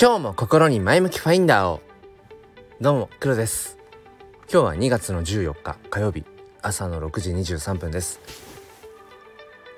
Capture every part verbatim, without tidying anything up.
今日も心に前向きファインダーを。どうも黒です。今日はにがつのじゅうよっか火曜日、朝のろくじにじゅうさんぷんです。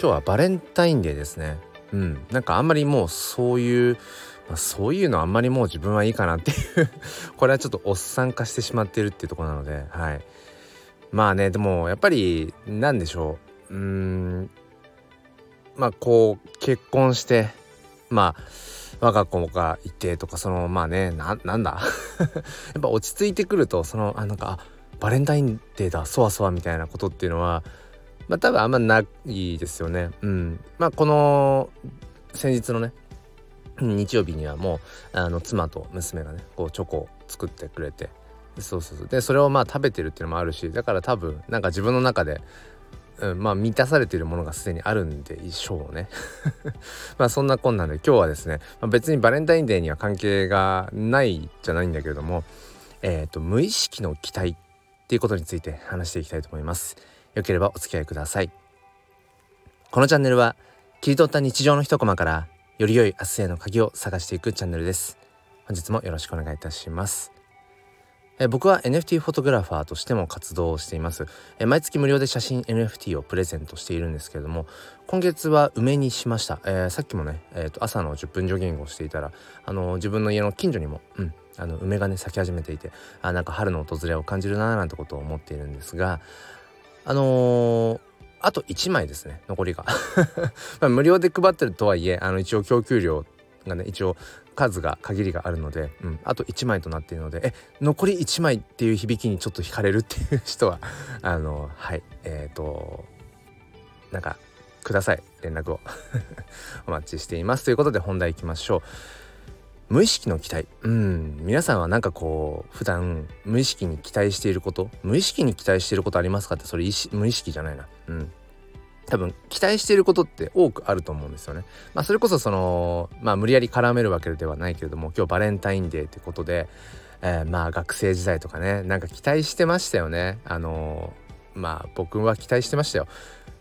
今日はバレンタインデーですね。うん、なんかあんまりもうそういう、まあ、そういうのあんまりもう自分はいいかなっていうこれはちょっとおっさん化してしまっているっていうところなので、はい。まあね、でもやっぱりなんでしょう、うーんまあこう結婚してまあ我が子がいてとか、そのまあね な, なんだやっぱ落ち着いてくると、そのあなんかあバレンタインデーだそわそわみたいなことっていうのは、まあ、多分あんまないですよね。うん、まあこの先日のね日曜日にはもうあの妻と娘がねこうチョコを作ってくれて、そうそうそうでそれをまあ食べてるっていうのもあるし、だから多分なんか自分の中でうん、まあ満たされているものがすでにあるんでしょうねまあそんなこんなんで今日はですね、まあ、別にバレンタインデーには関係がないじゃないんだけれども、えーと無意識の期待っていうことについて話していきたいと思います。よければお付き合いください。このチャンネルは切り取った日常の一コマからより良い明日への鍵を探していくチャンネルです。本日もよろしくお願いいたします。え僕は エヌエフティー フォトグラファーとしても活動をしています。え毎月無料で写真 エヌエフティー をプレゼントしているんですけれども、今月は梅にしました。えー、さっきもね、えー、と朝のじゅっぷんジョギングをしていたら、あのー、自分の家の近所にも、うん、あの梅がね咲き始めていて、あなんか春の訪れを感じるなーなんてことを思っているんですが、あのー、あといちまいですね、残りがまあ無料で配ってるとはいえ、あの一応供給量がね一応数が限りがあるので、うん、あといちまいとなっているので、え残りいちまいっていう響きにちょっと惹かれるっていう人はあのはいえっ、ー、となんかください、連絡をお待ちしています。ということで本題いきましょう。無意識の期待、うん、皆さんはなんかこう普段無意識に期待していること、無意識に期待していることありますかって、それ意識無意識じゃないな、うん多分期待していることって多くあると思うんですよね。まあそれこそそのまあ無理やり絡めるわけではないけれども、今日バレンタインデーってことで、えー、まあ学生時代とかねなんか期待してましたよね。あのー、まあ僕は期待してましたよ。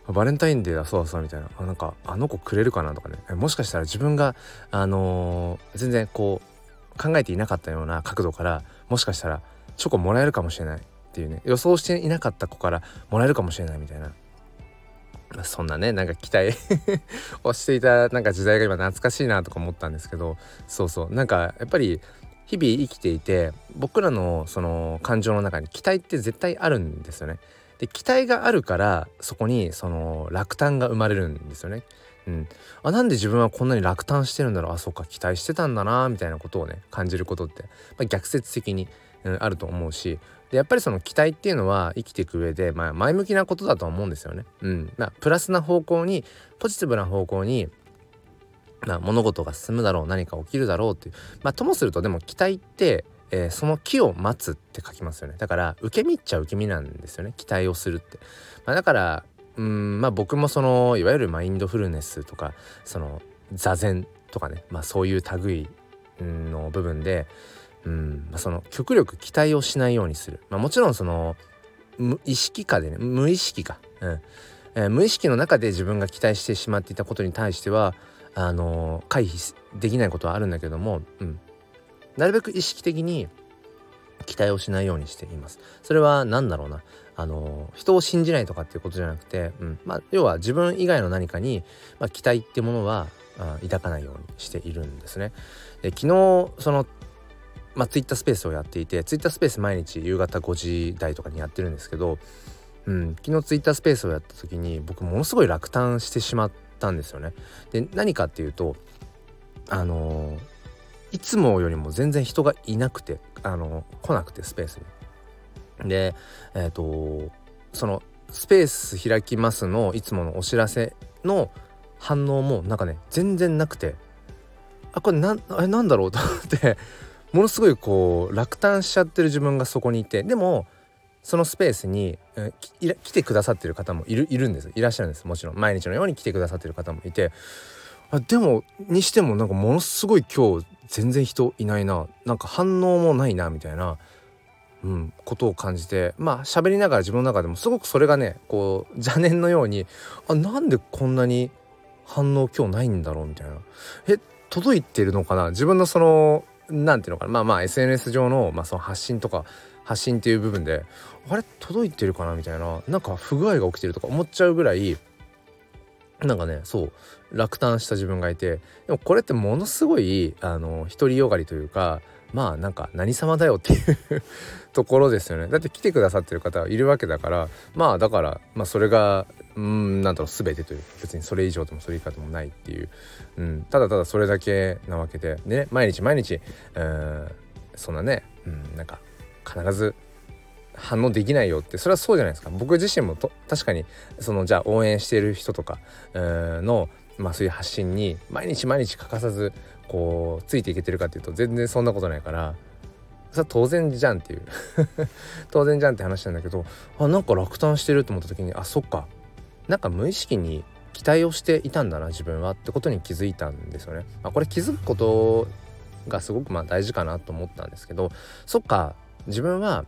バレンタインデーだそうそうみたいな、あなんかあの子くれるかなとかね、もしかしたら自分があのー、全然こう考えていなかったような角度から、もしかしたらチョコもらえるかもしれないっていうね、予想していなかった子からもらえるかもしれないみたいな。そんなねなんか期待をしていたなんか時代が今懐かしいなとか思ったんですけど、そうそうなんかやっぱり日々生きていて、僕らのその感情の中に期待って絶対あるんですよね。で期待があるから、そこにその落胆が生まれるんですよね。うん、あなんで自分はこんなに落胆してるんだろう、あそうか期待してたんだなみたいなことをね感じることって、まあ、逆説的に、うん、あると思うし、でやっぱりその期待っていうのは生きていく上で、まあ、前向きなことだと思うんですよね。うんまあ、プラスな方向にポジティブな方向に、まあ、物事が進むだろう、何か起きるだろうっていう、まあ、ともするとでも期待って、えー、その期を待つって書きますよね。だから受け身っちゃ受け身なんですよね、期待をするって。まあ、だからうんまあ僕もそのいわゆるマインドフルネスとかその座禅とかね、まあそういう類の部分でうん、まあ、その極力期待をしないようにする。まあもちろんその無意識下でね無意識か、うんえー、無意識の中で自分が期待してしまっていたことに対してはあのー、回避できないことはあるんだけども、うん、なるべく意識的に期待をしないようにしています。それは何だろうな、あの人を信じないとかっていうことじゃなくて、うんまあ、要は自分以外の何かに、まあ、期待ってものは抱かないようにしているんですね。で昨日その、まあ、ツイッタースペースをやっていて、ツイッタースペース毎日夕方ごじ台とかにやってるんですけど、うん、昨日ツイッタースペースをやった時に僕ものすごい落胆してしまったんですよね。で何かっていうとあのーいつもよりも全然人がいなくて、あの来なくてスペースに。で、えーと、そのスペース開きますのいつものお知らせの反応もなんかね全然なくて、あこれなんあれなんだろうと思ってものすごいこう落胆しちゃってる自分がそこにいて、でもそのスペースに、えー、来てくださってる方もいる、いるんですいらっしゃるんです。もちろん毎日のように来てくださってる方もいて、あでもにしてもなんかものすごい今日全然人いないな、なんか反応もないなみたいな、うん、ことを感じて、まあ喋りながら自分の中でもすごくそれがねこう邪念のように、あなんでこんなに反応今日ないんだろうみたいな、え届いてるのかな、自分のそのなんていうのかな、まあまあ エスエヌエス 上の、まあ、その発信とか発信っていう部分であれ届いてるかなみたいな、なんか不具合が起きてるとか思っちゃうぐらいなんかね、そう落胆した自分がいて、でもこれってものすごいあの独りよがりというか、まあなんか何様だよっていうところですよね。だって来てくださってる方いるわけだから、まあだから、まあ、それがうーんなんだろう全てという、別にそれ以上でもそれ以下でもないっていう、うん、ただただそれだけなわけで、で、ね、毎日毎日うーんそんなね、うん、なんか必ず反応できないよって、それはそうじゃないですか。僕自身もと確かにそのじゃあ応援している人とかの、まあ、そういう発信に毎日毎日欠かさずこうついていけてるかっていうと全然そんなことないから、それは当然じゃんっていう当然じゃんって話なんだけど、あなんか落胆してると思った時に、あそっか、なんか無意識に期待をしていたんだな自分はってことに気づいたんですよね。まあ、これ気づくことがすごくまあ大事かなと思ったんですけど、そっか自分は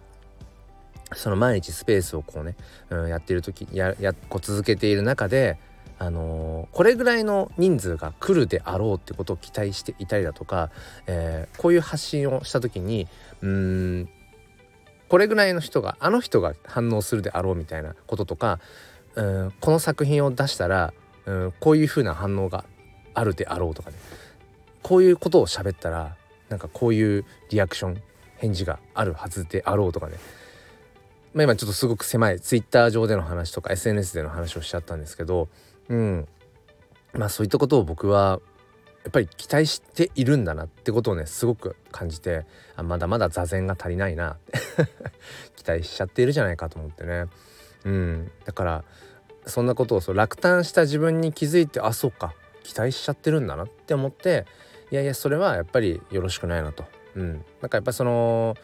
その毎日スペースをこうね、うん、やってる時ややこう続けている中で、あのー、これぐらいの人数が来るであろうってことを期待していたりだとか、えー、こういう発信をした時にうーんこれぐらいの人があの人が反応するであろうみたいなこととか、うんこの作品を出したらうんこういう風な反応があるであろうとかね、こういうことを喋ったらなんかこういうリアクション返事があるはずであろうとかね、まあ、今ちょっとすごく狭いツイッター上での話とか エスエヌエス での話をしちゃったんですけど、うんまあそういったことを僕はやっぱり期待しているんだなってことをねすごく感じて、あまだまだ座禅が足りないな期待しちゃっているじゃないかと思ってね、うんだからそんなことをそう落胆した自分に気づいて、あそうか期待しちゃってるんだなって思って、いやいやそれはやっぱりよろしくないなと、うんなんかやっぱその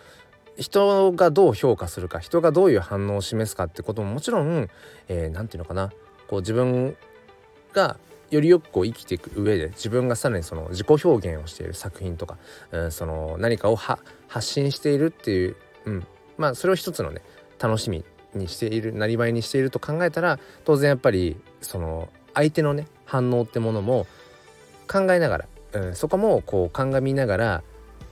人がどう評価するか、人がどういう反応を示すかってことももちろん、えー、なんていうのかな、こう自分がよりよくこう生きていく上で、自分がさらにその自己表現をしている作品とか、うん、その何かをは発信しているっていう、うん、まあそれを一つのね楽しみにしている、なりわいにしていると考えたら、当然やっぱりその相手のね反応ってものも考えながら、うん、そこもこう鑑みながら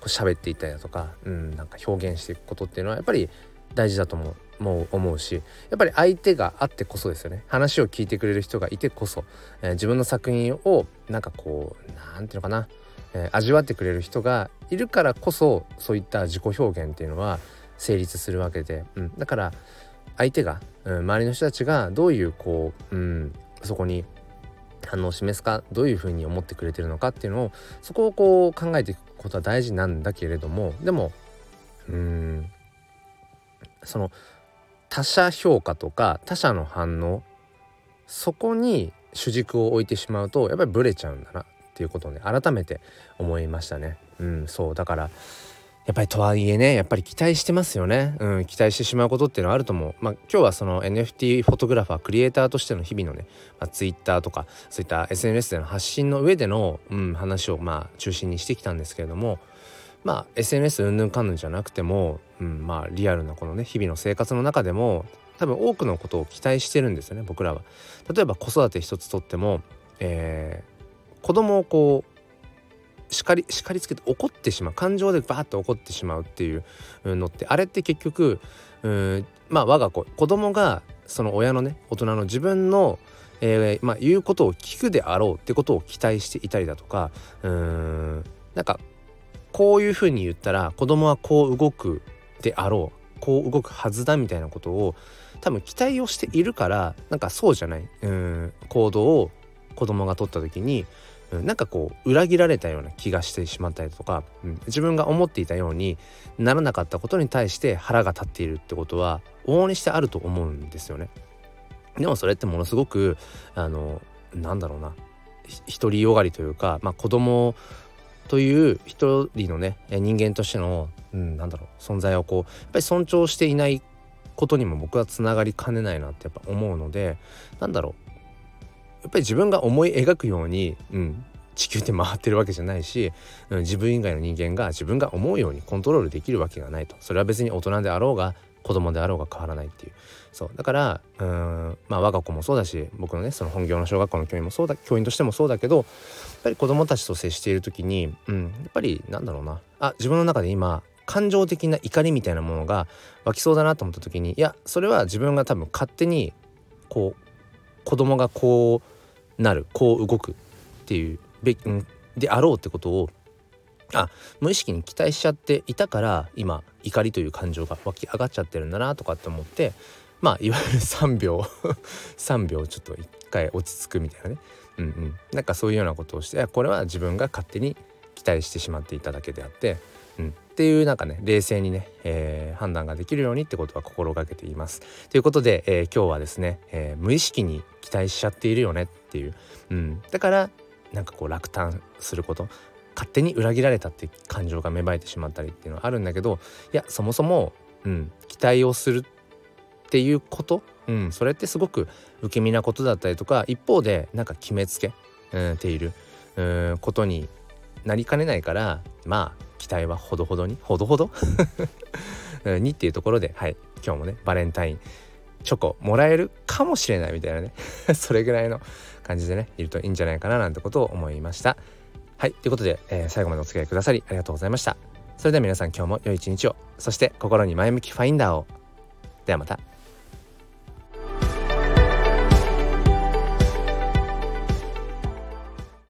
喋っていたりだとか、うん、なんか表現していくことっていうのはやっぱり大事だとももう思うし、やっぱり相手があってこそですよね。話を聞いてくれる人がいてこそ、えー、自分の作品をなんかこうなんていうのかな、えー、味わってくれる人がいるからこそ、そういった自己表現っていうのは成立するわけで、うん、だから相手が、うん、周りの人たちがどういうこう、うん、そこに反応を示すか、どういうふうに思ってくれてるのかっていうのを、そこをこう考えていくことは大事なんだけれども、でもうーんその他者評価とか他者の反応、そこに主軸を置いてしまうとやっぱりブレちゃうんだなっていうことをね改めて思いましたね。うんそうだからやっぱりとはいえね、やっぱり期待してますよね。うん、期待してしまうことっていうのはあると思う。まあ今日はその エヌエフティー フォトグラファー、クリエイターとしての日々のね、まあ、Twitter とかそういった エスエヌエス での発信の上での、うん、話をまあ中心にしてきたんですけれども、まあ エスエヌエス うんぬんかんぬんじゃなくても、うん、まあリアルなこのね日々の生活の中でも多分多くのことを期待してるんですよね僕らは。例えば子育て一つとっても、えー、子供をこう叱り叱りつけて怒ってしまう、感情でバーッと怒ってしまうっていうのって、あれって結局うーんまあ我が子子供がその親のね大人の自分の、えーまあ、言うことを聞くであろうってことを期待していたりだとか、うーんなんかこういうふうに言ったら子供はこう動くであろう、こう動くはずだみたいなことを多分期待をしているから、なんかそうじゃないうーん行動を子供が取った時になんかこう裏切られたような気がしてしまったりとか、うん、自分が思っていたようにならなかったことに対して腹が立っているってことは往々にしてあると思うんですよね。でもそれってものすごくあのなんだろうな独りよがりというか、まあ、子供という一人のね人間としての、うん、なんだろう存在をこうやっぱり尊重していないことにも僕はつながりかねないなってやっぱ思うので、なんだろうやっぱり自分が思い描くように、うん、地球って回ってるわけじゃないし、うん、自分以外の人間が自分が思うようにコントロールできるわけがないと。それは別に大人であろうが子供であろうが変わらないっていう。そうだからうーん、まあ、我が子もそうだし、僕のねその本業の小学校の教員もそうだ、教員としてもそうだけど、やっぱり子供たちと接している時に、うん、やっぱりなんだろうな、あ自分の中で今感情的な怒りみたいなものが湧きそうだなと思った時に、いやそれは自分が多分勝手にこう子供がこうなる、こう動くっていうべきであろうってことをあ無意識に期待しちゃっていたから、今怒りという感情が湧き上がっちゃってるんだなとかって思って、まあいわゆるさんびょうさんびょうちょっと一回落ち着くみたいなね、うんうん、なんかそういうようなことをして、これは自分が勝手に期待してしまっていただけであって、うん、っていうなんかね冷静にね、えー、判断ができるようにってことは心がけていますということで、えー、今日はですね、えー、無意識に期待しちゃっているよねっていう、うん、だからなんかこう落胆すること、勝手に裏切られたっていう感情が芽生えてしまったりっていうのはあるんだけど、いやそもそも、うん、期待をするっていうこと、うん、それってすごく受け身なことだったりとか、一方でなんか決めつけ、うん、ている、うん、ことになりかねないから、まあ期待はほどほどにほどほどにっていうところで、はい、今日もねバレンタインチョコもらえるかもしれないみたいなねそれぐらいの感じでねいるといいんじゃないかななんてことを思いました。はいということで、えー、最後までお付き合いくださりありがとうございました。それでは皆さん、今日も良い一日を、そして心に前向きファインダーを。ではまた。